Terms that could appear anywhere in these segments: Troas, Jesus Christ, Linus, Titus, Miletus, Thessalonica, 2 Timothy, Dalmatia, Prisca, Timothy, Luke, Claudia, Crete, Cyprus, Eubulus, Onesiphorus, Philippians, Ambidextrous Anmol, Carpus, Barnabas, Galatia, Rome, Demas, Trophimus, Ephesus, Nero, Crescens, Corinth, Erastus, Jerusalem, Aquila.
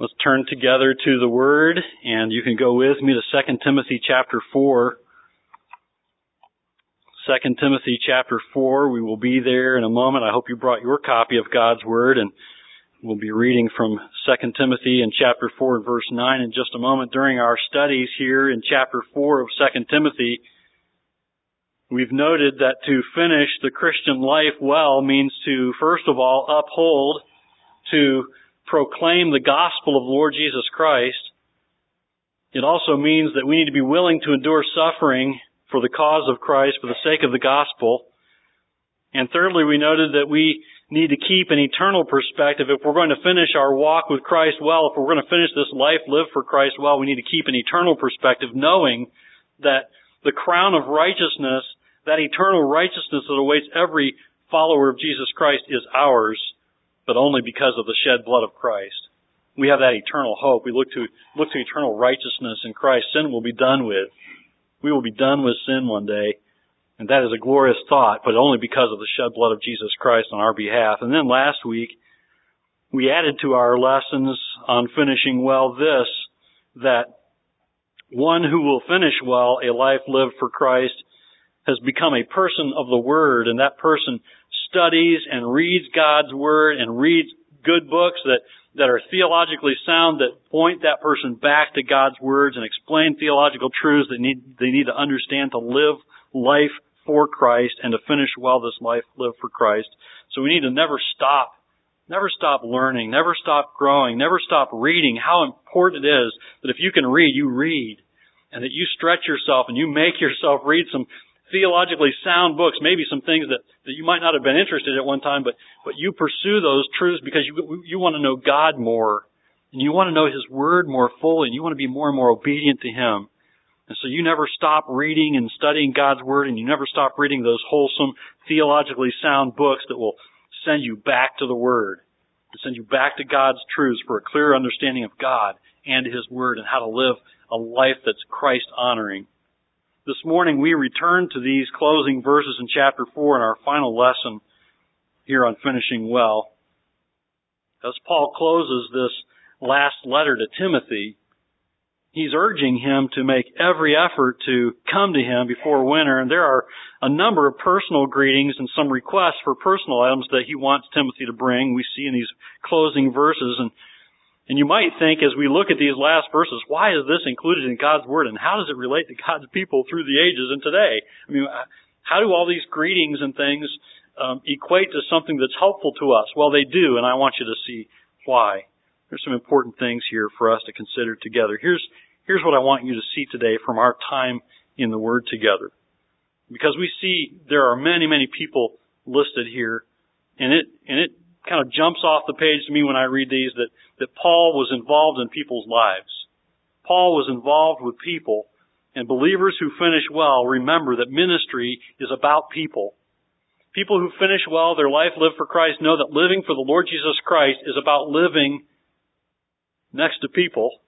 Let's turn together to the Word, and you can go with me to 2 Timothy chapter 4. 2 Timothy chapter 4, we will be there in a moment. I hope you brought your copy of God's Word, and we'll be reading from 2 Timothy in chapter 4 and verse 9 in just a moment. During our studies here in chapter 4 of 2 Timothy, we've noted that to finish the Christian life well means to, first of all, uphold, to proclaim the gospel of Lord Jesus Christ. It also means that we need to be willing to endure suffering for the cause of Christ, for the sake of the gospel. And thirdly, we noted that we need to keep an eternal perspective. If we're going to finish our walk with Christ well, if we're going to finish this life, live for Christ well, we need to keep an eternal perspective, knowing that the crown of righteousness, that eternal righteousness that awaits every follower of Jesus Christ, is ours, but only because of the shed blood of Christ. We have that eternal hope. We look to eternal righteousness in Christ. Sin will be done with. We will be done with sin one day, and that is a glorious thought, but only because of the shed blood of Jesus Christ on our behalf. And then last week, we added to our lessons on finishing well this, that one who will finish well a life lived for Christ has become a person of the Word, and that person studies and reads God's Word and reads good books that are theologically sound, that point that person back to God's words and explain theological truths they need to understand to live life for Christ and to finish well this life lived for Christ. So we need to never stop learning, never stop growing, never stop reading. How important it is that if you can read, you read, and that you stretch yourself and you make yourself read some theologically sound books, maybe some things that you might not have been interested in at one time, but you pursue those truths because you want to know God more, and you want to know His Word more fully, and you want to be more and more obedient to Him. And so you never stop reading and studying God's Word, and you never stop reading those wholesome, theologically sound books that will send you back to the Word, and send you back to God's truths for a clear understanding of God and His Word and how to live a life that's Christ-honoring. This morning we return to these closing verses in chapter 4 in our final lesson here on finishing well. As Paul closes this last letter to Timothy, he's urging him to make every effort to come to him before winter, and there are a number of personal greetings and some requests for personal items that he wants Timothy to bring. We see in these closing verses, and you might think as we look at these last verses, why is this included in God's Word and how does it relate to God's people through the ages and today? I mean, how do all these greetings and things equate to something that's helpful to us? Well, they do, and I want you to see why. There's some important things here for us to consider together. Here's what I want you to see today from our time in the Word together. Because we see there are many, many people listed here, and it kind of jumps off the page to me when I read these that Paul was involved in people's lives. Paul was involved with people, and believers who finish well remember that ministry is about people. People who finish well, their life lived for Christ, know that living for the Lord Jesus Christ is about living next to people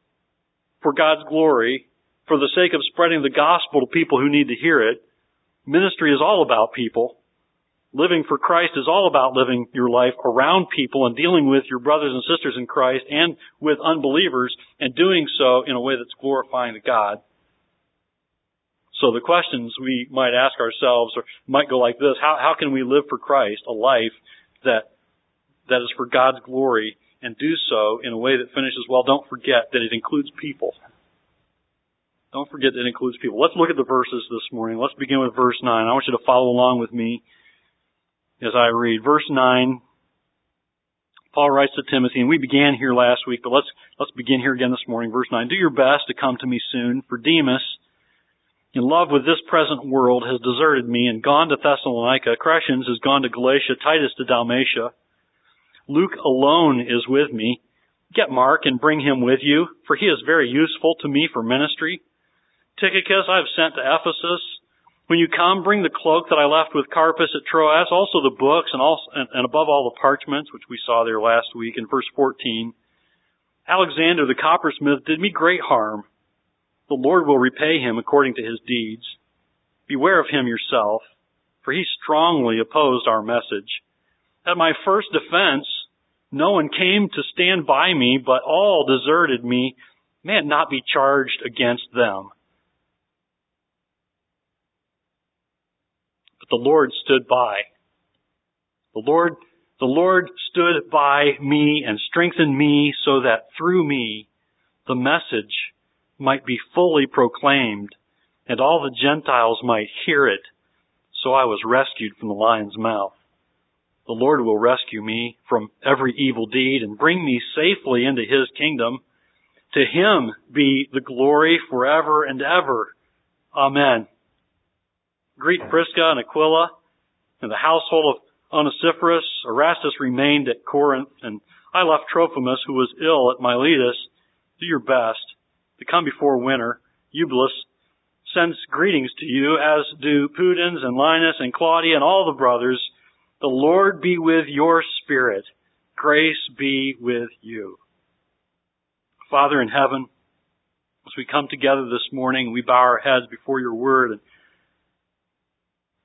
for God's glory, for the sake of spreading the gospel to people who need to hear it. Ministry is all about people. Living for Christ is all about living your life around people and dealing with your brothers and sisters in Christ and with unbelievers and doing so in a way that's glorifying to God. So the questions we might ask ourselves might go like this. How can we live for Christ a life that is for God's glory and do so in a way that finishes well? Don't forget that it includes people. Don't forget that it includes people. Let's look at the verses this morning. Let's begin with verse 9. I want you to follow along with me as I read. Verse 9, Paul writes to Timothy, and we began here last week, but let's begin here again this morning. Verse 9, do your best to come to me soon, for Demas, in love with this present world, has deserted me and gone to Thessalonica. Crescens has gone to Galatia, Titus to Dalmatia. Luke alone is with me. Get Mark and bring him with you, for he is very useful to me for ministry. Tychicus I have sent to Ephesus. When you come, bring the cloak that I left with Carpus at Troas, also the books, and above all the parchments, which we saw there last week in verse 14. Alexander the coppersmith did me great harm. The Lord will repay him according to his deeds. Beware of him yourself, for he strongly opposed our message. At my first defense, No one came to stand by me, but all deserted me. May it not be charged against them. But the Lord stood by. The Lord stood by me and strengthened me so that through me the message might be fully proclaimed and all the Gentiles might hear it. So I was rescued from the lion's mouth. The Lord will rescue me from every evil deed and bring me safely into His kingdom. To Him be the glory forever and ever. Amen. Greet Prisca and Aquila and the household of Onesiphorus. Erastus remained at Corinth, and I left Trophimus, who was ill, at Miletus. Do your best to come before winter. Eubulus sends greetings to you, as do Pudens and Linus and Claudia and all the brothers. The Lord be with your spirit. Grace be with you. Father in heaven, as we come together this morning, we bow our heads before your word. And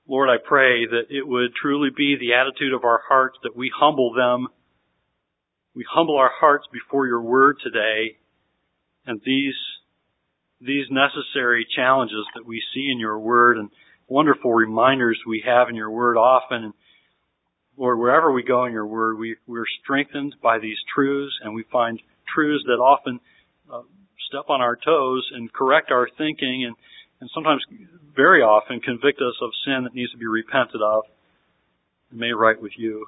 Lord, I pray that it would truly be the attitude of our hearts that we humble them. We humble our hearts before your word today. And these necessary challenges that we see in your word and wonderful reminders we have in your word often. And Lord, wherever we go in your word, we're strengthened by these truths, and we find truths that often step on our toes and correct our thinking and sometimes very often convict us of sin that needs to be repented of and made right with you.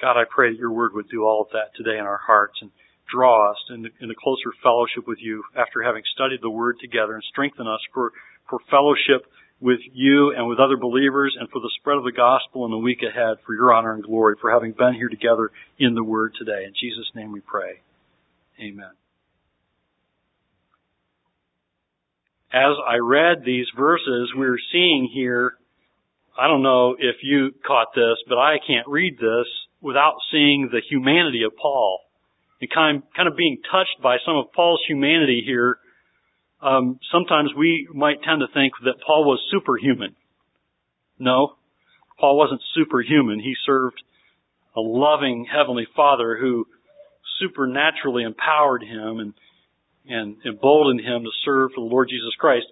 God, I pray that your word would do all of that today in our hearts and draw us into closer fellowship with you after having studied the word together, and strengthen us for fellowship with you and with other believers and for the spread of the gospel in the week ahead, for your honor and glory, for having been here together in the word today. In Jesus' name we pray. Amen. As I read these verses, we're seeing here, I don't know if you caught this, but I can't read this without seeing the humanity of Paul. And kind of being touched by some of Paul's humanity here. Sometimes we might tend to think that Paul was superhuman. No, Paul wasn't superhuman. He served a loving Heavenly Father who supernaturally empowered him and emboldened him to serve for the Lord Jesus Christ.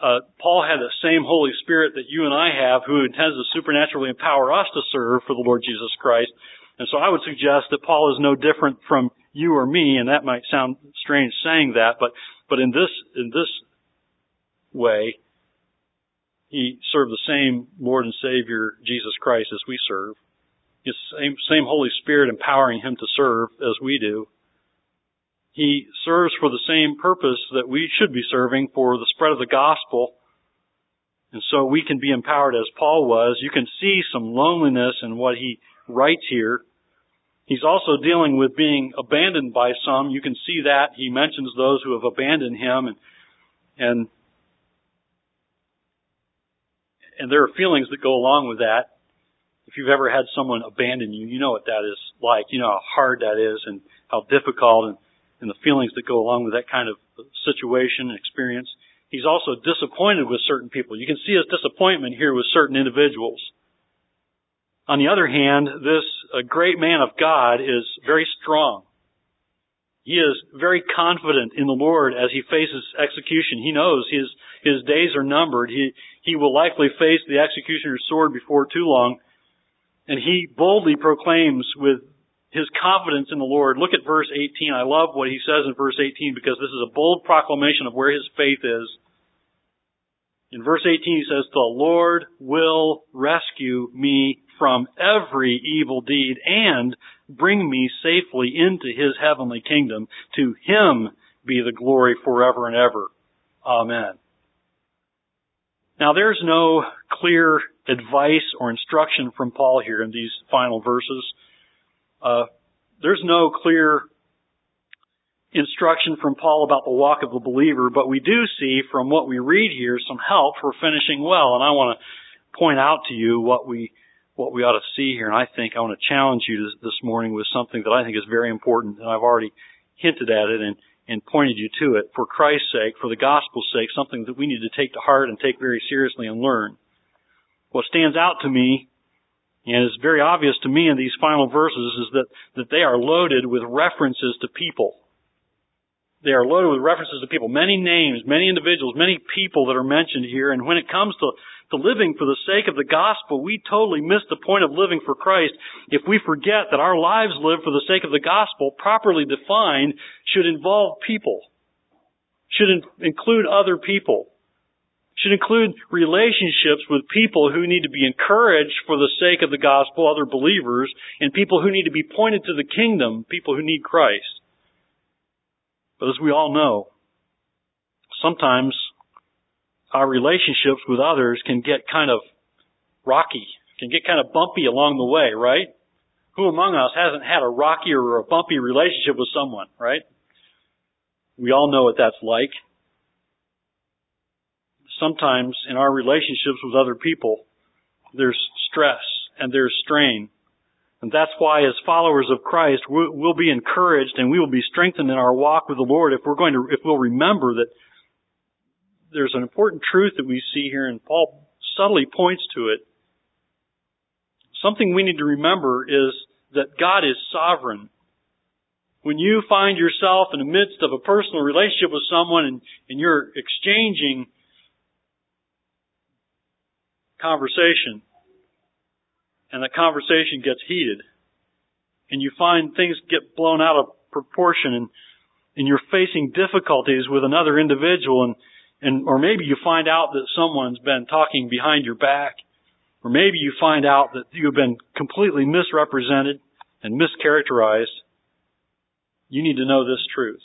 Paul had the same Holy Spirit that you and I have, who intends to supernaturally empower us to serve for the Lord Jesus Christ. And so I would suggest that Paul is no different from you or me, and that might sound strange saying that, but in this way, he served the same Lord and Savior, Jesus Christ, as we serve. His same Holy Spirit empowering him to serve as we do. He serves for the same purpose that we should be serving, for the spread of the gospel. And so we can be empowered as Paul was. You can see some loneliness in what he writes here. He's also dealing with being abandoned by some. You can see that. He mentions those who have abandoned him, and there are feelings that go along with that. If you've ever had someone abandon you, you know what that is like. You know how hard that is and how difficult and the feelings that go along with that kind of situation and experience. He's also disappointed with certain people. You can see his disappointment here with certain individuals. On the other hand, this great man of God is very strong. He is very confident in the Lord as he faces execution. He knows his days are numbered. He will likely face the executioner's sword before too long. And he boldly proclaims with his confidence in the Lord. Look at verse 18. I love what he says in verse 18 because this is a bold proclamation of where his faith is. In verse 18 he says, "The Lord will rescue me from every evil deed and bring me safely into His heavenly kingdom. To Him be the glory forever and ever. Amen." Now there's no clear advice or instruction from Paul here in these final verses. There's no clear instruction from Paul about the walk of the believer, but we do see from what we read here some help for finishing well. And I want to point out to you what we ought to see here. And I think I want to challenge you this morning with something that I think is very important. And I've already hinted at it and pointed you to it for Christ's sake, for the gospel's sake, something that we need to take to heart and take very seriously and learn. What stands out to me And it's very obvious to me in these final verses is that they are loaded with references to people. They are loaded with references to people. Many names, many individuals, many people that are mentioned here. And when it comes to living for the sake of the gospel, we totally miss the point of living for Christ if we forget that our lives lived for the sake of the gospel, properly defined, should involve people, should include other people, should include relationships with people who need to be encouraged for the sake of the gospel, other believers, and people who need to be pointed to the kingdom, people who need Christ. But as we all know, sometimes our relationships with others can get kind of rocky, can get kind of bumpy along the way, right? Who among us hasn't had a rocky or a bumpy relationship with someone, right? We all know what that's like. Sometimes in our relationships with other people, there's stress and there's strain. And that's why as followers of Christ, we'll be encouraged and we will be strengthened in our walk with the Lord if we'll remember that there's an important truth that we see here, and Paul subtly points to it. Something we need to remember is that God is sovereign. When you find yourself in the midst of a personal relationship with someone and you're exchanging conversation, and that conversation gets heated, and you find things get blown out of proportion, and you're facing difficulties with another individual, and or maybe you find out that someone's been talking behind your back, or maybe you find out that you've been completely misrepresented and mischaracterized, you need to know this truth.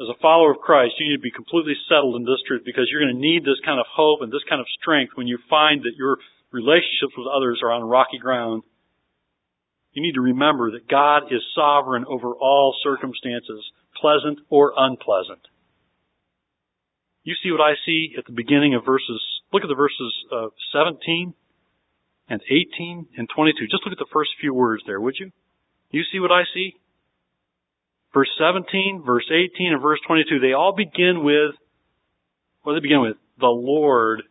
As a follower of Christ, you need to be completely settled in this truth, because you're going to need this kind of hope and this kind of strength when you find that your relationships with others are on rocky ground. You need to remember that God is sovereign over all circumstances, pleasant or unpleasant. You see what I see at the beginning of verses, look at the verses of 17 and 18 and 22. Just look at the first few words there, would you? You see what I see? Verse 17, verse 18, and verse 22, they all begin with, what do they begin with? The Lord.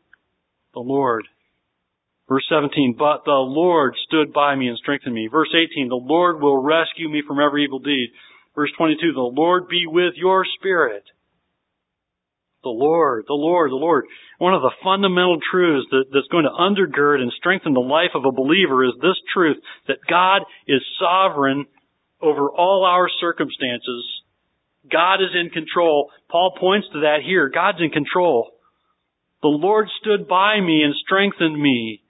The Lord. Verse 17, but the Lord stood by me and strengthened me. Verse 18, the Lord will rescue me from every evil deed. Verse 22, the Lord be with your spirit. The Lord, the Lord, the Lord. One of the fundamental truths that's going to undergird and strengthen the life of a believer is this truth, that God is sovereign over all our circumstances. God is in control. Paul points to that here. God's in control. The Lord stood by me and strengthened me,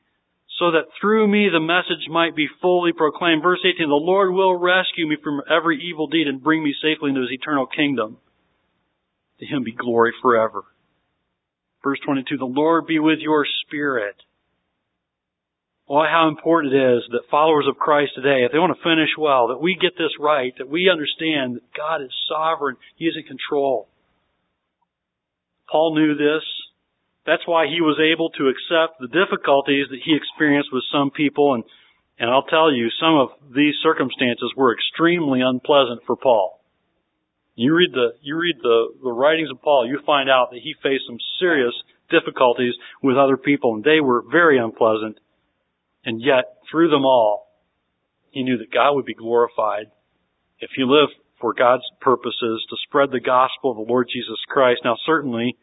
so that through me the message might be fully proclaimed. Verse 18, the Lord will rescue me from every evil deed and bring me safely into His eternal kingdom. To Him be glory forever. Verse 22, the Lord be with your spirit. Oh, how important it is that followers of Christ today, if they want to finish well, that we get this right, that we understand that God is sovereign. He is in control. Paul knew this. That's why he was able to accept the difficulties that he experienced with some people. And I'll tell you, some of these circumstances were extremely unpleasant for Paul. You read the writings of Paul, you find out that he faced some serious difficulties with other people, and they were very unpleasant. And yet, through them all, he knew that God would be glorified if he lived for God's purposes to spread the gospel of the Lord Jesus Christ. Now, certainly,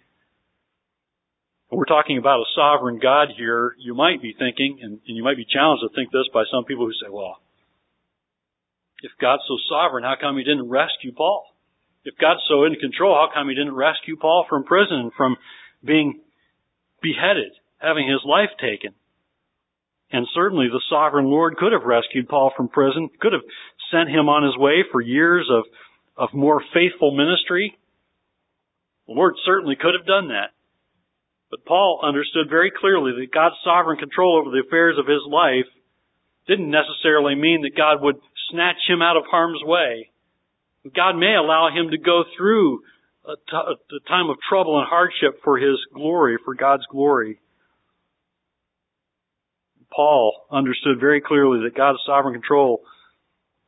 we're talking about a sovereign God here. You might be thinking, and you might be challenged to think this by some people who say, well, if God's so sovereign, how come He didn't rescue Paul? If God's so in control, how come He didn't rescue Paul from prison, from being beheaded, having his life taken? And certainly the sovereign Lord could have rescued Paul from prison, could have sent him on his way for years of more faithful ministry. The Lord certainly could have done that. But Paul understood very clearly that God's sovereign control over the affairs of his life didn't necessarily mean that God would snatch him out of harm's way. God may allow him to go through a time of trouble and hardship for His glory, for God's glory. Paul understood very clearly that God's sovereign control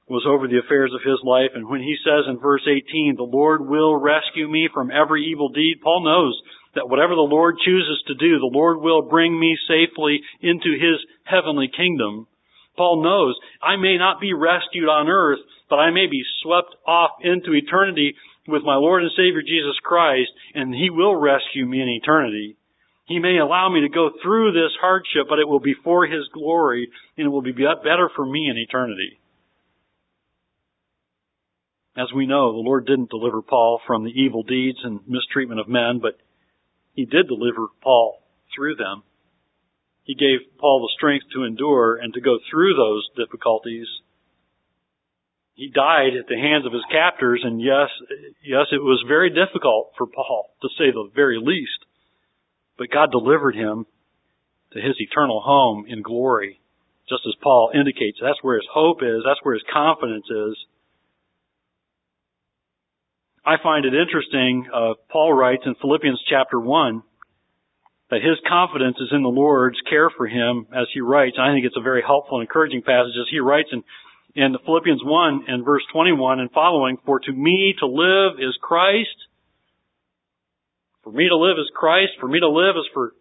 was over the affairs of his life. And when he says in verse 18, the Lord will rescue me from every evil deed, Paul knows that whatever the Lord chooses to do, the Lord will bring me safely into His heavenly kingdom. Paul knows, I may not be rescued on earth, but I may be swept off into eternity with my Lord and Savior Jesus Christ, and He will rescue me in eternity. He may allow me to go through this hardship, but it will be for His glory, and it will be better for me in eternity. As we know, the Lord didn't deliver Paul from the evil deeds and mistreatment of men, but He did deliver Paul through them. He gave Paul the strength to endure and to go through those difficulties. He died at the hands of his captors, and yes, it was very difficult for Paul, to say the very least. But God delivered him to his eternal home in glory, just as Paul indicates. That's where his hope is. That's where his confidence is. I find it interesting, Paul writes in Philippians chapter 1, that his confidence is in the Lord's care for him, as he writes. I think it's a very helpful and encouraging passage, as he writes in Philippians 1 and verse 21 and following, for to me to live is Christ. For me to live is Christ. For me to live is for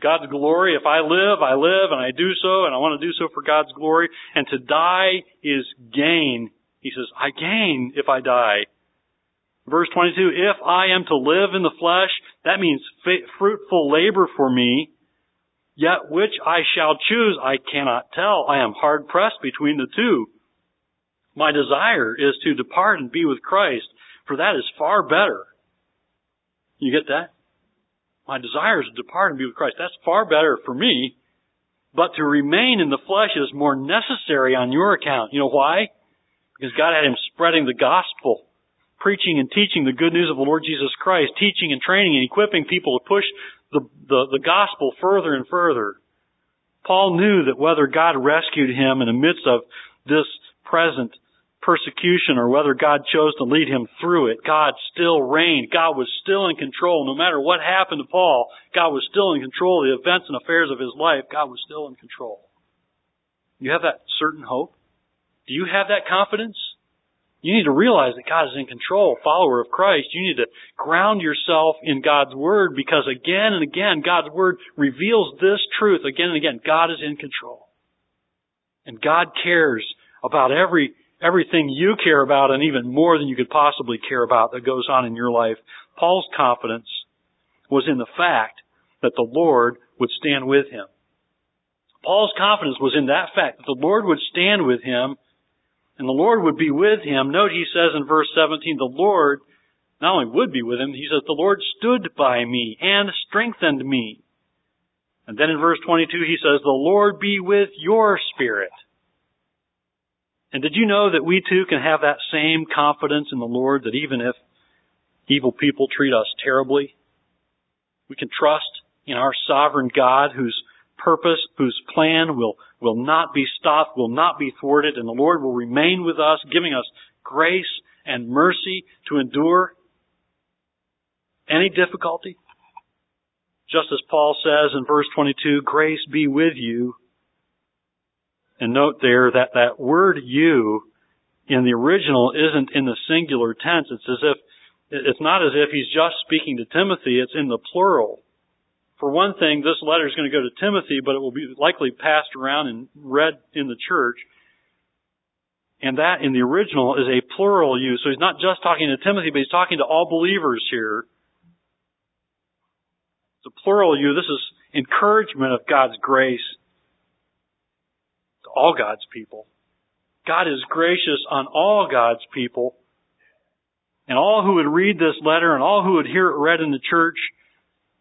God's glory. If I live, and I do so, and I want to do so for God's glory. And to die is gain. He says, I gain if I die. Verse 22, if I am to live in the flesh, that means fruitful labor for me, yet which I shall choose, I cannot tell. I am hard-pressed between the two. My desire is to depart and be with Christ, for that is far better. You get that? My desire is to depart and be with Christ. That's far better for me. But to remain in the flesh is more necessary on your account. You know why? Because God had him spreading the gospel, preaching and teaching the good news of the Lord Jesus Christ, teaching and training and equipping people to push the gospel further and further. Paul knew that whether God rescued him in the midst of this present persecution or whether God chose to lead him through it, God still reigned. God was still in control. No matter what happened to Paul, God was still in control of the events and affairs of his life. God was still in control. You have that certain hope? Do you have that confidence? You need to realize that God is in control, follower of Christ. You need to ground yourself in God's Word because again and again, God's Word reveals this truth again and again. God is in control. And God cares about everything you care about and even more than you could possibly care about that goes on in your life. Paul's confidence was in the fact that the Lord would stand with him. Paul's confidence was in that fact that the Lord would stand with him and the Lord would be with him. Note he says in verse 17, the Lord not only would be with him, he says, the Lord stood by me and strengthened me. And then in verse 22 he says, the Lord be with your spirit. And did you know that we too can have that same confidence in the Lord that even if evil people treat us terribly, we can trust in our sovereign God whose purpose, whose plan will not be stopped, will not be thwarted, and the Lord will remain with us, giving us grace and mercy to endure any difficulty. Just as Paul says in verse 22, grace be with you. And note there that that word you in the original isn't in the singular tense. It's not as if he's just speaking to Timothy. It's in the plural. For one thing, this letter is going to go to Timothy, but it will be likely passed around and read in the church. And that in the original is a plural you. So he's not just talking to Timothy, but he's talking to all believers here. It's a plural you. This is encouragement of God's grace to all God's people. God is gracious on all God's people. And all who would read this letter and all who would hear it read in the church,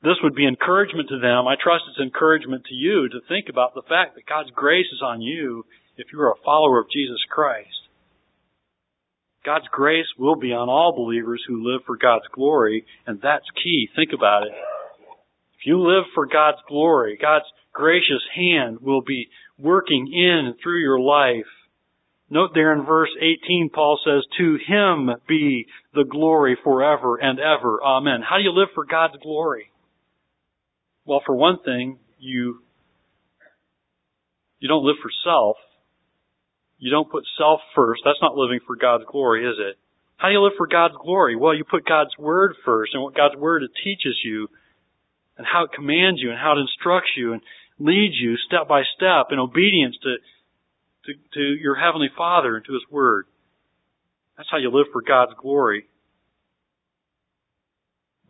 this would be encouragement to them. I trust it's encouragement to you to think about the fact that God's grace is on you if you're a follower of Jesus Christ. God's grace will be on all believers who live for God's glory, and that's key. Think about it. If you live for God's glory, God's gracious hand will be working in and through your life. Note there in verse 18, Paul says, to Him be the glory forever and ever. Amen. How do you live for God's glory? Well, for one thing, you don't live for self. You don't put self first. That's not living for God's glory, is it? How do you live for God's glory? Well, you put God's Word first and what God's Word teaches you and how it commands you and how it instructs you and leads you step by step in obedience to to your Heavenly Father and to His Word. That's how you live for God's glory.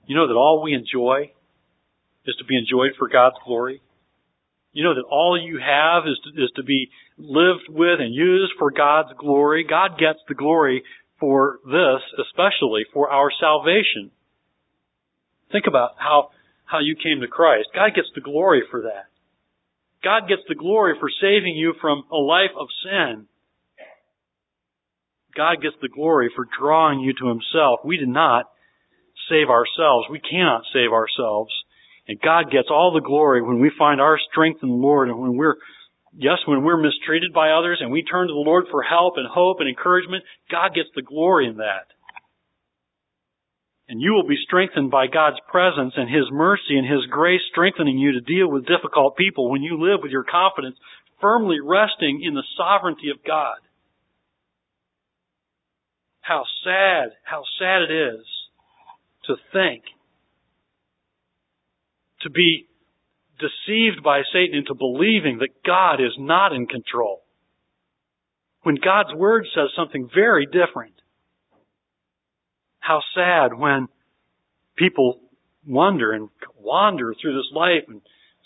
You know that all we enjoy is to be enjoyed for God's glory. You know that all you have is to be lived with and used for God's glory. God gets the glory for this, especially for our salvation. Think about how you came to Christ. God gets the glory for that. God gets the glory for saving you from a life of sin. God gets the glory for drawing you to Himself. We did not save ourselves. We cannot save ourselves. And God gets all the glory when we find our strength in the Lord, and when we're mistreated by others and we turn to the Lord for help and hope and encouragement. God gets the glory in that. And you will be strengthened by God's presence and His mercy and His grace strengthening you to deal with difficult people when you live with your confidence firmly resting in the sovereignty of God. How sad it is to think, to be deceived by Satan into believing that God is not in control, when God's Word says something very different. How sad when people wonder and wander through this life and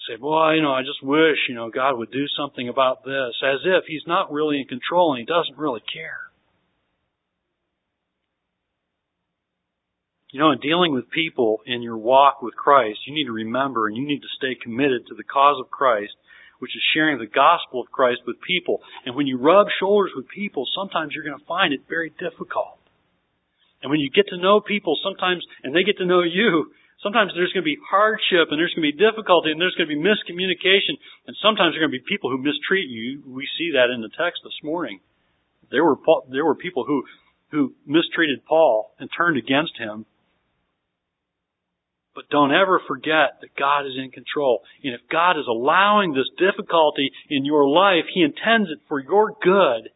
say, well, I just wish, God would do something about this, as if He's not really in control and He doesn't really care. In dealing with people in your walk with Christ, you need to remember and you need to stay committed to the cause of Christ, which is sharing the gospel of Christ with people. And when you rub shoulders with people, sometimes you're going to find it very difficult. And when you get to know people sometimes, and they get to know you, sometimes there's going to be hardship and there's going to be difficulty and there's going to be miscommunication. And sometimes there are going to be people who mistreat you. We see that in the text this morning. There were people who mistreated Paul and turned against him. But don't ever forget that God is in control. And if God is allowing this difficulty in your life, He intends it for your good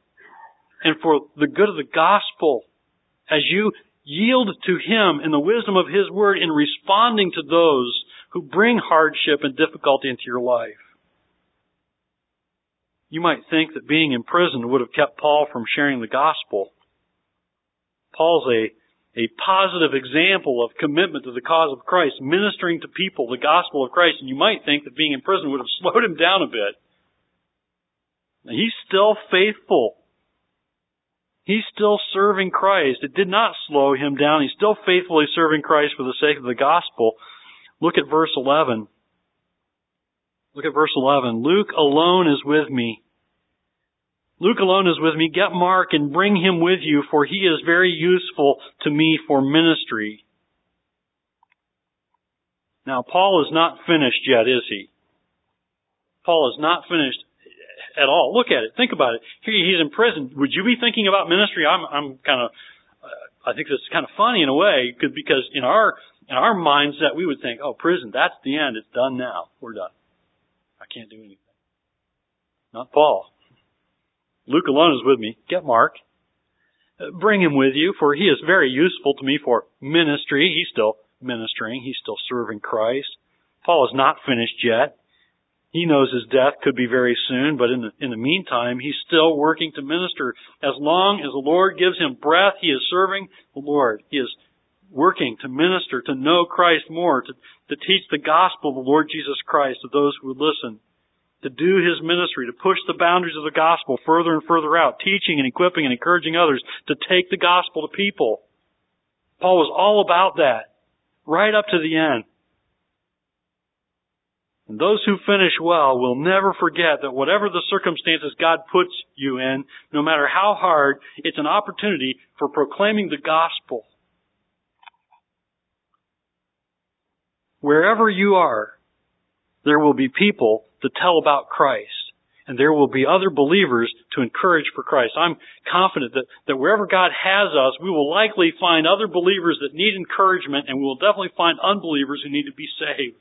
and for the good of the gospel. As you yield to Him in the wisdom of His Word in responding to those who bring hardship and difficulty into your life. You might think that being imprisoned would have kept Paul from sharing the gospel. Paul's a positive example of commitment to the cause of Christ, ministering to people the gospel of Christ. And you might think that being in prison would have slowed him down a bit. Now, he's still faithful. He's still serving Christ. It did not slow him down. He's still faithfully serving Christ for the sake of the gospel. Look at verse 11. Luke alone is with me. Get Mark and bring him with you, for he is very useful to me for ministry. Now, Paul is not finished yet, is he? Paul is not finished at all. Look at it. Think about it. Here he's in prison. Would you be thinking about ministry? I'm kind of. I think this is kind of funny in a way, because in our mindset we would think, oh, prison, that's the end. It's done now. We're done. I can't do anything. Not Paul. Luke alone is with me. Get Mark. Bring him with you, for he is very useful to me for ministry. He's still ministering. He's still serving Christ. Paul is not finished yet. He knows his death could be very soon, but in the meantime, he's still working to minister. As long as the Lord gives him breath, he is serving the Lord. He is working to minister, to know Christ more, to teach the gospel of the Lord Jesus Christ to those who would listen, to do his ministry, to push the boundaries of the gospel further and further out, teaching and equipping and encouraging others to take the gospel to people. Paul was all about that, right up to the end. And those who finish well will never forget that whatever the circumstances God puts you in, no matter how hard, it's an opportunity for proclaiming the gospel. Wherever you are, there will be people to tell about Christ, and there will be other believers to encourage for Christ. I'm confident that wherever God has us, we will likely find other believers that need encouragement, and we will definitely find unbelievers who need to be saved.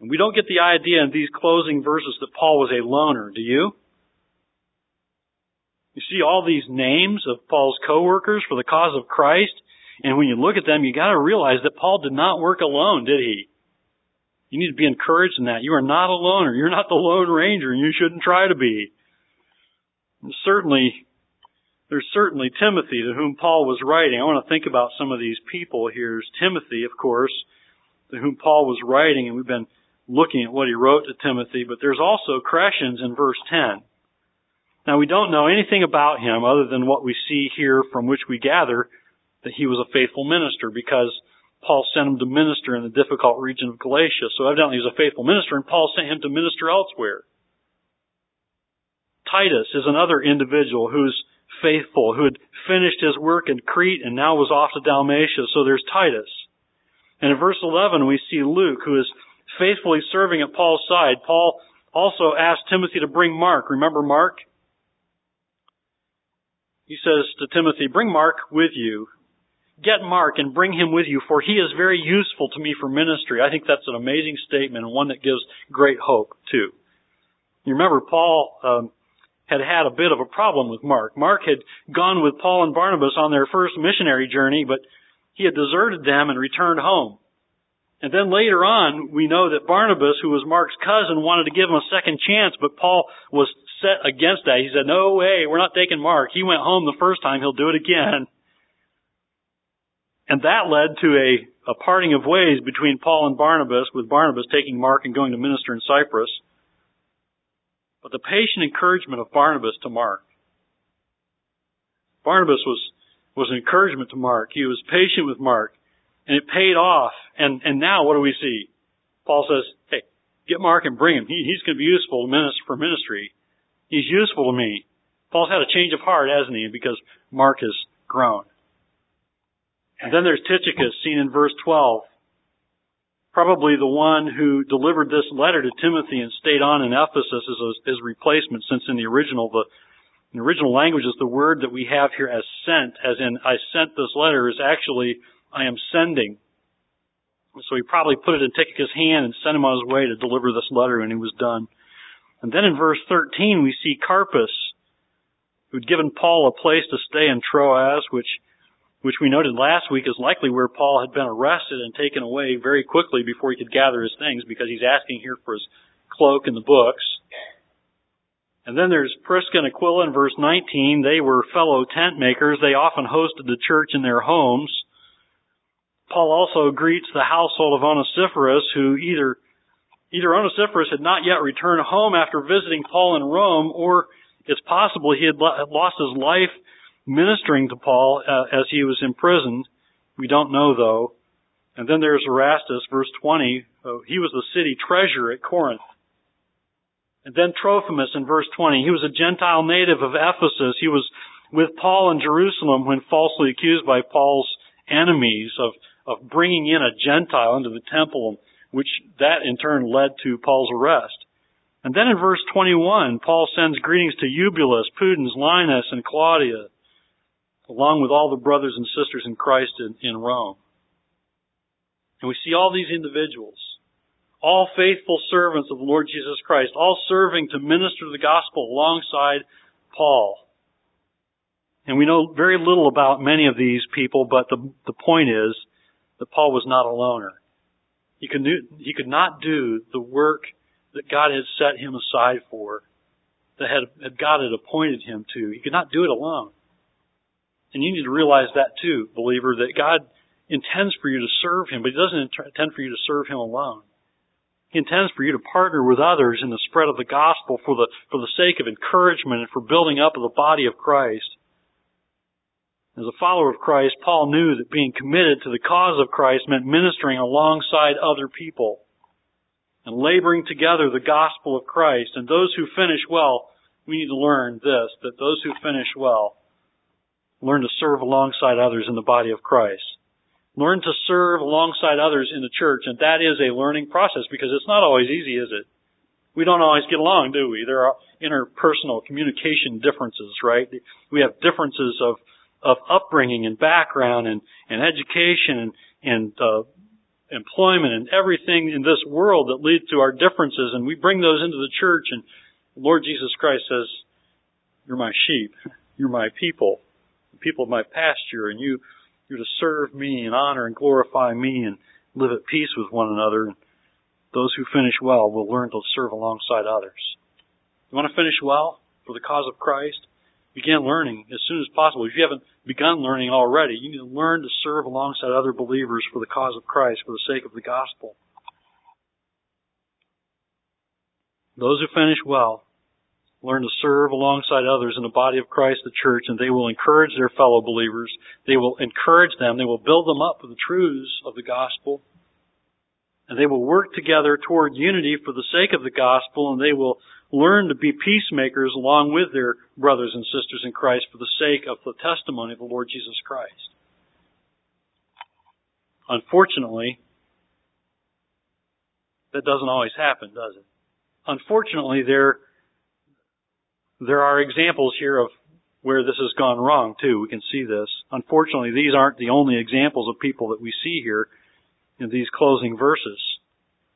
And we don't get the idea in these closing verses that Paul was a loner, do you? You see all these names of Paul's co-workers for the cause of Christ, and when you look at them, you got to realize that Paul did not work alone, did he? You need to be encouraged in that. You are not a loner. You're not the Lone Ranger, and you shouldn't try to be. And there's certainly Timothy, to whom Paul was writing. I want to think about some of these people. Here's Timothy, of course, to whom Paul was writing, and we've been looking at what he wrote to Timothy. But there's also Crescens in verse 10. Now, we don't know anything about him other than what we see here, from which we gather that he was a faithful minister, because Paul sent him to minister in the difficult region of Galatia. So evidently he was a faithful minister, and Paul sent him to minister elsewhere. Titus is another individual who's faithful, who had finished his work in Crete and now was off to Dalmatia. So there's Titus. And in verse 11, we see Luke, who is faithfully serving at Paul's side. Paul also asked Timothy to bring Mark. Remember Mark? He says to Timothy, bring Mark with you. Get Mark and bring him with you, for he is very useful to me for ministry. I think that's an amazing statement, and one that gives great hope, too. You remember, Paul had a bit of a problem with Mark. Mark had gone with Paul and Barnabas on their first missionary journey, but he had deserted them and returned home. And then later on, we know that Barnabas, who was Mark's cousin, wanted to give him a second chance, but Paul was set against that. He said, no way, we're not taking Mark. He went home the first time, he'll do it again. And that led to a parting of ways between Paul and Barnabas, with Barnabas taking Mark and going to minister in Cyprus. But the patient encouragement of Barnabas to Mark. Barnabas was an encouragement to Mark. He was patient with Mark, and it paid off. And now what do we see? Paul says, hey, get Mark and bring him. He's going to be useful for ministry. He's useful to me. Paul's had a change of heart, hasn't he? Because Mark has grown. And then there's Tychicus, seen in verse 12. Probably the one who delivered this letter to Timothy and stayed on in Ephesus as his replacement, since in the original language is the word that we have here as sent, as in I sent this letter, is actually I am sending. So he probably put it in Tychicus' hand and sent him on his way to deliver this letter, and he was done. And then in verse 13 we see Carpus, who'd given Paul a place to stay in Troas, which we noted last week is likely where Paul had been arrested and taken away very quickly before he could gather his things, because he's asking here for his cloak and the books. And then there's Prisca and Aquila in verse 19. They were fellow tent makers. They often hosted the church in their homes. Paul also greets the household of Onesiphorus, who either Onesiphorus had not yet returned home after visiting Paul in Rome, or it's possible he had lost his life ministering to Paul as he was imprisoned. We don't know, though. And then there's Erastus, verse 20. He was the city treasurer at Corinth. And then Trophimus in verse 20. He was a Gentile native of Ephesus. He was with Paul in Jerusalem when falsely accused by Paul's enemies of bringing in a Gentile into the temple, which that in turn led to Paul's arrest. And then in verse 21, Paul sends greetings to Eubulus, Pudens, Linus, and Claudia, along with all the brothers and sisters in Christ in Rome. And we see all these individuals, all faithful servants of the Lord Jesus Christ, all serving to minister the gospel alongside Paul. And we know very little about many of these people, but the point is that Paul was not a loner. He could not do the work that God had set him aside for, that God had appointed him to. He could not do it alone. And you need to realize that too, believer, that God intends for you to serve him, but he doesn't intend for you to serve him alone. He intends for you to partner with others in the spread of the gospel for the sake of encouragement and for building up of the body of Christ. As a follower of Christ, Paul knew that being committed to the cause of Christ meant ministering alongside other people and laboring together the gospel of Christ. And those who finish well, we need to learn this, that those who finish well learn to serve alongside others in the body of Christ. Learn to serve alongside others in the church, and that is a learning process, because it's not always easy, is it? We don't always get along, do we? There are interpersonal communication differences, right? We have differences of upbringing and background and education and employment and everything in this world that leads to our differences, and we bring those into the church, and the Lord Jesus Christ says, you're my sheep, you're my people of my pasture, and you're to serve me and honor and glorify me and live at peace with one another. Those who finish well will learn to serve alongside others. You want to finish well for the cause of Christ? Begin learning as soon as possible. If you haven't begun learning already, you need to learn to serve alongside other believers for the cause of Christ, for the sake of the gospel. Those who finish well learn to serve alongside others in the body of Christ, the church, and they will encourage their fellow believers. They will encourage them. They will build them up with the truths of the gospel. And they will work together toward unity for the sake of the gospel, and they will learn to be peacemakers along with their brothers and sisters in Christ for the sake of the testimony of the Lord Jesus Christ. Unfortunately, that doesn't always happen, does it? Unfortunately, there are examples here of where this has gone wrong, too. We can see this. Unfortunately, these aren't the only examples of people that we see here in these closing verses.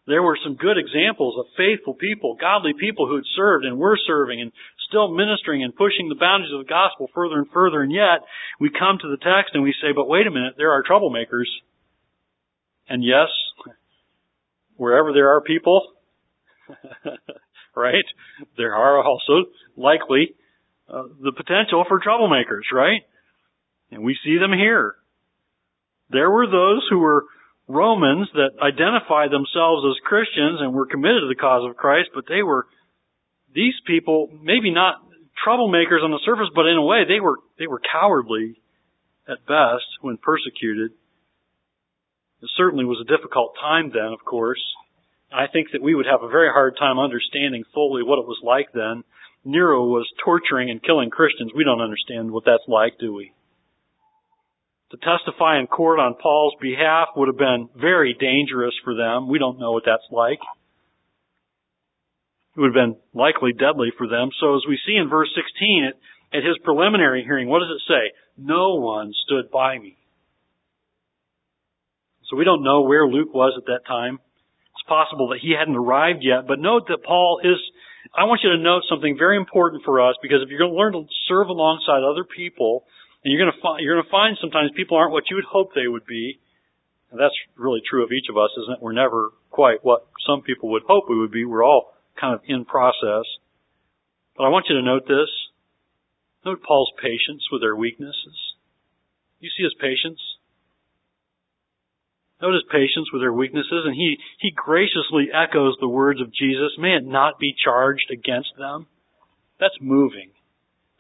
There were some good examples of faithful people, godly people who had served and were serving and still ministering and pushing the boundaries of the gospel further and further. And yet, we come to the text and we say, but wait a minute, there are troublemakers. And yes, wherever there are people, right, there are also likely the potential for troublemakers, right? And we see them here. There were those who were Romans that identified themselves as Christians and were committed to the cause of Christ, but they were, these people, maybe not troublemakers on the surface, but in a way they were cowardly at best when persecuted. It certainly was a difficult time then, of course. I think that we would have a very hard time understanding fully what it was like then. Nero was torturing and killing Christians. We don't understand what that's like, do we? To testify in court on Paul's behalf would have been very dangerous for them. We don't know what that's like. It would have been likely deadly for them. So as we see in verse 16, at his preliminary hearing, what does it say? No one stood by me. So we don't know where Luke was at that time. It's possible that he hadn't arrived yet, but note that Paul is, I want you to note something very important for us, because if you're going to learn to serve alongside other people, and you're going to find sometimes people aren't what you would hope they would be, and that's really true of each of us, isn't it? We're never quite what some people would hope we would be. We're all kind of in process. But I want you to note this. Note Paul's patience with their weaknesses. You see his patience? Note his patience with their weaknesses, and he graciously echoes the words of Jesus, may it not be charged against them. That's moving.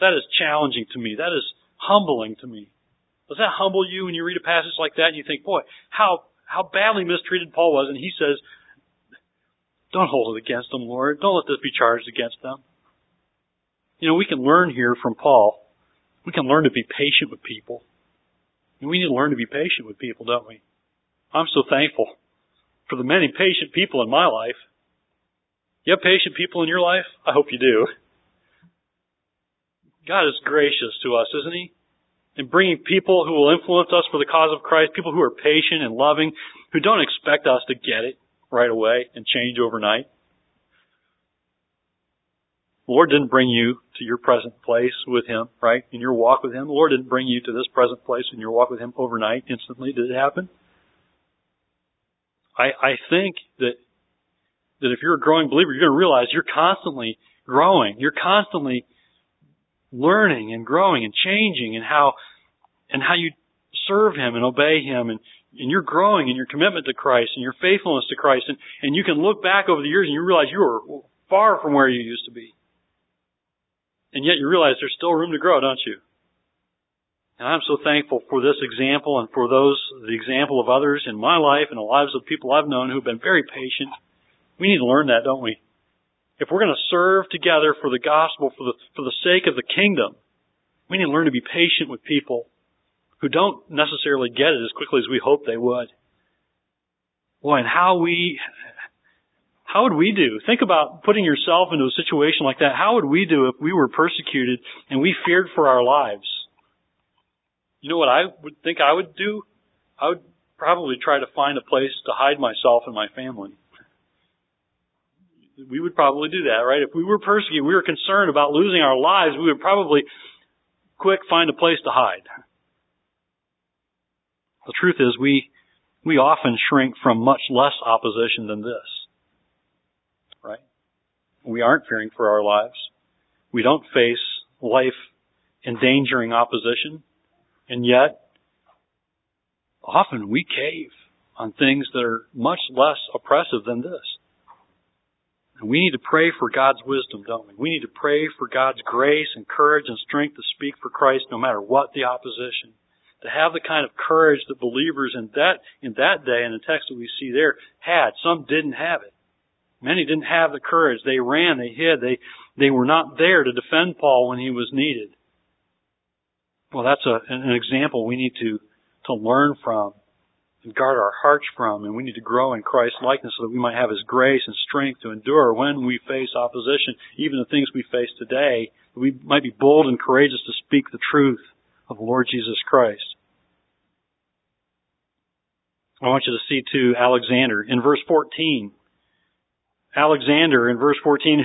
That is challenging to me. That is humbling to me. Does that humble you when you read a passage like that and you think, boy, how badly mistreated Paul was? And he says, don't hold it against them, Lord. Don't let this be charged against them. You know, we can learn here from Paul. We can learn to be patient with people. And we need to learn to be patient with people, don't we? I'm so thankful for the many patient people in my life. You have patient people in your life? I hope you do. God is gracious to us, isn't he? In bringing people who will influence us for the cause of Christ, people who are patient and loving, who don't expect us to get it right away and change overnight. The Lord didn't bring you to your present place with him, right, in your walk with him. The Lord didn't bring you to this present place in your walk with him overnight, instantly. Did it happen? I think that if you're a growing believer, you're going to realize you're constantly growing. You're constantly learning and growing and changing, and how you serve him and obey him, and you're growing in your commitment to Christ and your faithfulness to Christ, and you can look back over the years and you realize you are far from where you used to be. And yet you realize there's still room to grow, don't you? And I'm so thankful for this example and for the example of others in my life and the lives of people I've known who've been very patient. We need to learn that, don't we? If we're going to serve together for the gospel, for the sake of the kingdom, we need to learn to be patient with people who don't necessarily get it as quickly as we hope they would. Boy, and how would we do? Think about putting yourself into a situation like that. How would we do if we were persecuted and we feared for our lives? You know what I would think I would do? I would probably try to find a place to hide myself and my family. We would probably do that, right? If we were persecuted, we were concerned about losing our lives, we would probably quick find a place to hide. The truth is we often shrink from much less opposition than this. We aren't fearing for our lives. We don't face life-endangering opposition. And yet, often we cave on things that are much less oppressive than this. And we need to pray for God's wisdom, don't we? We need to pray for God's grace and courage and strength to speak for Christ no matter what the opposition. To have the kind of courage that believers in that day, in the text that we see there, had. Some didn't have it. Many didn't have the courage. They ran, they hid, they were not there to defend Paul when he was needed. Well, that's an example we need to learn from and guard our hearts from, and we need to grow in Christ's likeness so that we might have His grace and strength to endure when we face opposition, even the things we face today. We might be bold and courageous to speak the truth of the Lord Jesus Christ. I want you to see, too, Alexander in verse 14. Alexander in verse 14,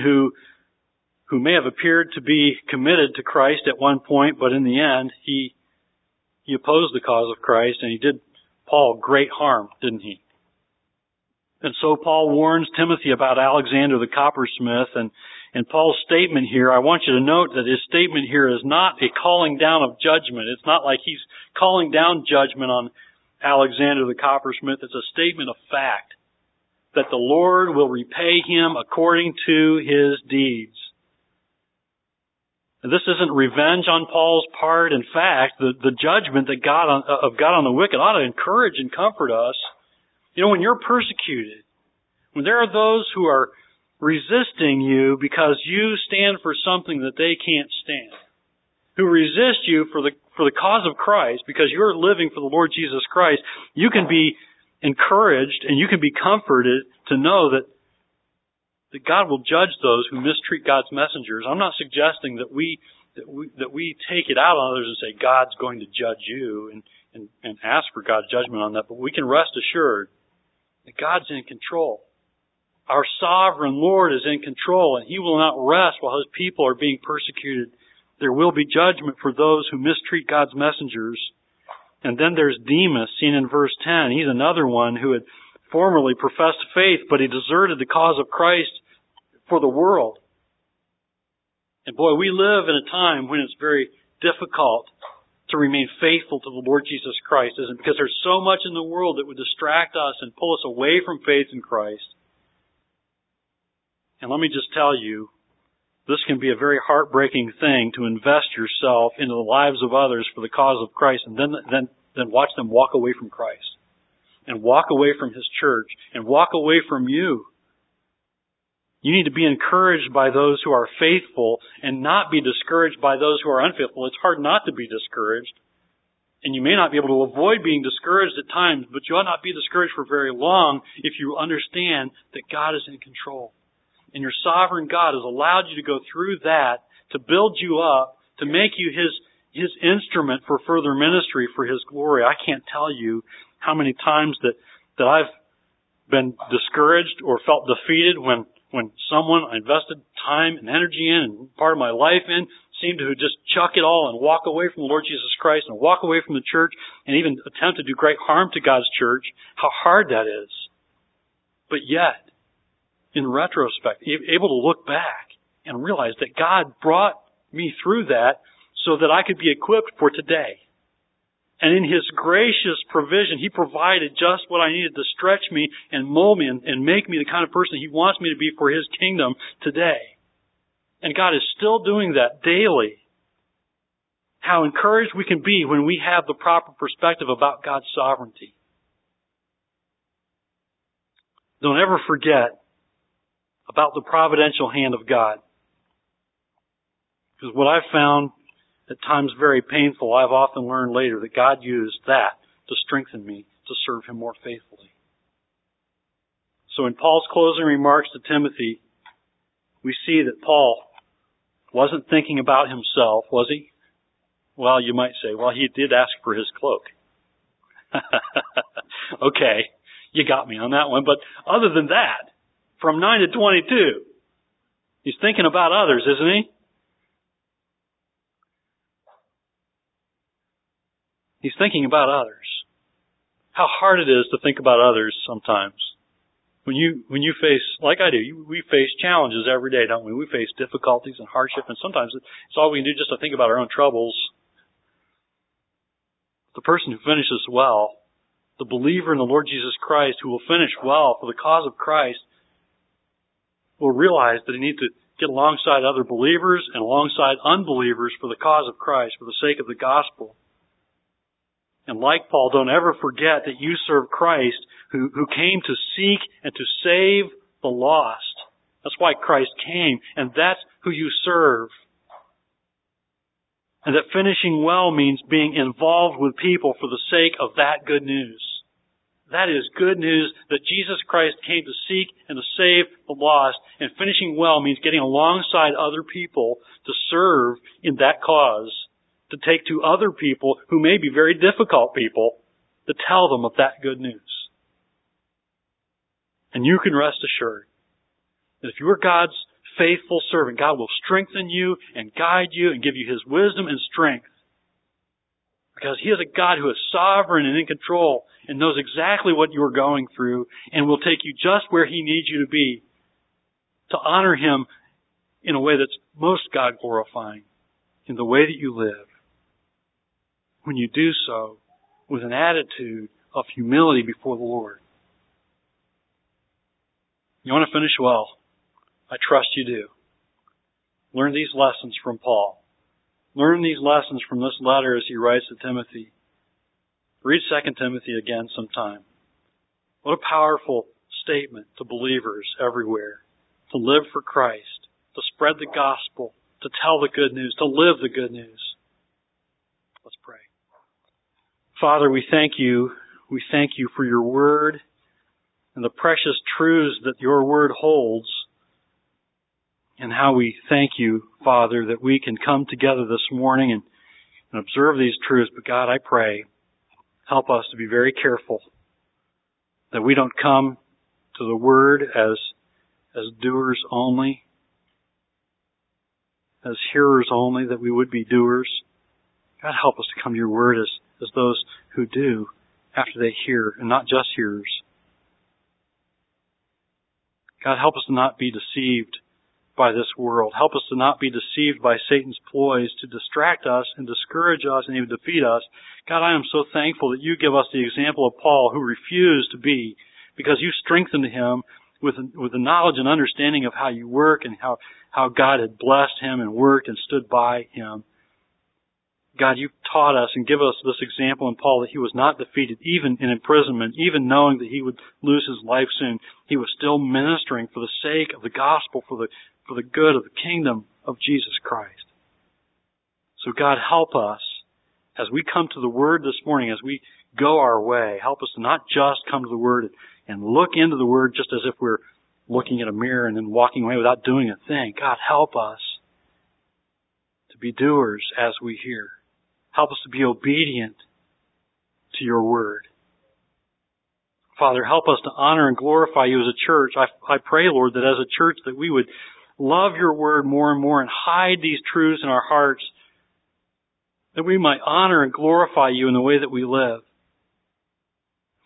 who may have appeared to be committed to Christ at one point, but in the end, he opposed the cause of Christ, and he did Paul great harm, didn't he? And so Paul warns Timothy about Alexander the coppersmith, and Paul's statement here, I want you to note that his statement here is not a calling down of judgment. It's not like he's calling down judgment on Alexander the coppersmith. It's a statement of fact that the Lord will repay him according to his deeds. This isn't revenge on Paul's part. In fact, the judgment that God on the wicked ought to encourage and comfort us. You know, when you're persecuted, when there are those who are resisting you because you stand for something that they can't stand, who resist you for the cause of Christ because you're living for the Lord Jesus Christ, you can be encouraged and you can be comforted to know that God will judge those who mistreat God's messengers. I'm not suggesting that we take it out on others and say God's going to judge you and ask for God's judgment on that, but we can rest assured that God's in control. Our sovereign Lord is in control, and He will not rest while His people are being persecuted. There will be judgment for those who mistreat God's messengers. And then there's Demas, seen in verse 10. He's another one who had formerly professed faith, but he deserted the cause of Christ for the world. And boy, we live in a time when it's very difficult to remain faithful to the Lord Jesus Christ, isn't it? Because there's so much in the world that would distract us and pull us away from faith in Christ. And let me just tell you, this can be a very heartbreaking thing to invest yourself into the lives of others for the cause of Christ and then watch them walk away from Christ and walk away from His church and walk away from you. You need to be encouraged by those who are faithful and not be discouraged by those who are unfaithful. It's hard not to be discouraged. And you may not be able to avoid being discouraged at times, but you ought not be discouraged for very long if you understand that God is in control. And your sovereign God has allowed you to go through that to build you up, to make you His instrument for further ministry for His glory. I can't tell you how many times that I've been discouraged or felt defeated when someone I invested time and energy in and part of my life in seemed to just chuck it all and walk away from the Lord Jesus Christ and walk away from the church and even attempt to do great harm to God's church. How hard that is. But yet, in retrospect, able to look back and realize that God brought me through that so that I could be equipped for today. And in His gracious provision, He provided just what I needed to stretch me and mold me and make me the kind of person He wants me to be for His kingdom today. And God is still doing that daily. How encouraged we can be when we have the proper perspective about God's sovereignty. Don't ever forget about the providential hand of God. Because what I've found at times very painful, I've often learned later that God used that to strengthen me to serve Him more faithfully. So in Paul's closing remarks to Timothy, we see that Paul wasn't thinking about himself, was he? Well, you might say, well, he did ask for his cloak. Okay, you got me on that one. But other than that, from 9 to 22, he's thinking about others, isn't he? He's thinking about others. How hard it is to think about others sometimes. When you face, like I do, we face challenges every day, don't we? We face difficulties and hardship, and sometimes it's all we can do just to think about our own troubles. The person who finishes well, the believer in the Lord Jesus Christ who will finish well for the cause of Christ, will realize that he needs to get alongside other believers and alongside unbelievers for the cause of Christ, for the sake of the gospel. And like Paul, don't ever forget that you serve Christ who came to seek and to save the lost. That's why Christ came, and that's who you serve. And that finishing well means being involved with people for the sake of that good news. That is good news that Jesus Christ came to seek and to save the lost. And finishing well means getting alongside other people to serve in that cause, to take to other people who may be very difficult people, to tell them of that good news. And you can rest assured that if you are God's faithful servant, God will strengthen you and guide you and give you His wisdom and strength. Because He is a God who is sovereign and in control and knows exactly what you are going through and will take you just where He needs you to be to honor Him in a way that's most God-glorifying, in the way that you live. When you do so with an attitude of humility before the Lord. You want to finish well? I trust you do. Learn these lessons from Paul. Learn these lessons from this letter as he writes to Timothy. Read 2 Timothy again sometime. What a powerful statement to believers everywhere. To live for Christ. To spread the gospel. To tell the good news. To live the good news. Let's pray. Father, we thank you. We thank you for your word and the precious truths that your word holds. And how we thank you, Father, that we can come together this morning and observe these truths. But God, I pray, help us to be very careful that we don't come to the Word as doers only, as hearers only, that we would be doers. God, help us to come to your Word as those who do after they hear, and not just hearers. God, help us to not be deceived by this world. Help us to not be deceived by Satan's ploys to distract us and discourage us and even defeat us. God, I am so thankful that you give us the example of Paul, who refused to be, because you strengthened him with the knowledge and understanding of how you work and how God had blessed him and worked and stood by him. God, you taught us and give us this example in Paul that he was not defeated, even in imprisonment, even knowing that he would lose his life soon. He was still ministering for the sake of the gospel, for the good of the kingdom of Jesus Christ. So God, help us as we come to the Word this morning, as we go our way. Help us to not just come to the Word and look into the Word just as if we're looking at a mirror and then walking away without doing a thing. God, help us to be doers as we hear. Help us to be obedient to your Word. Father, help us to honor and glorify you as a church. I pray, Lord, that as a church that we would love your Word more and more and hide these truths in our hearts, that we might honor and glorify you in the way that we live.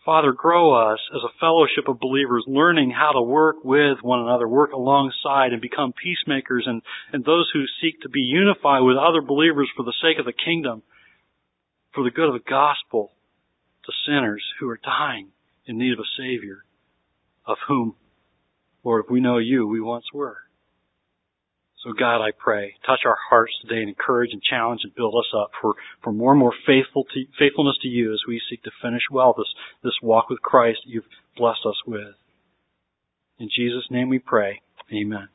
Father, grow us as a fellowship of believers, learning how to work with one another, work alongside and become peacemakers and those who seek to be unified with other believers for the sake of the kingdom, for the good of the gospel, to sinners who are dying in need of a Savior, of whom, Lord, if we know you, we once were. So God, I pray, touch our hearts today and encourage and challenge and build us up for more and more faithfulness to you as we seek to finish well this walk with Christ that you've blessed us with. In Jesus' name we pray. Amen.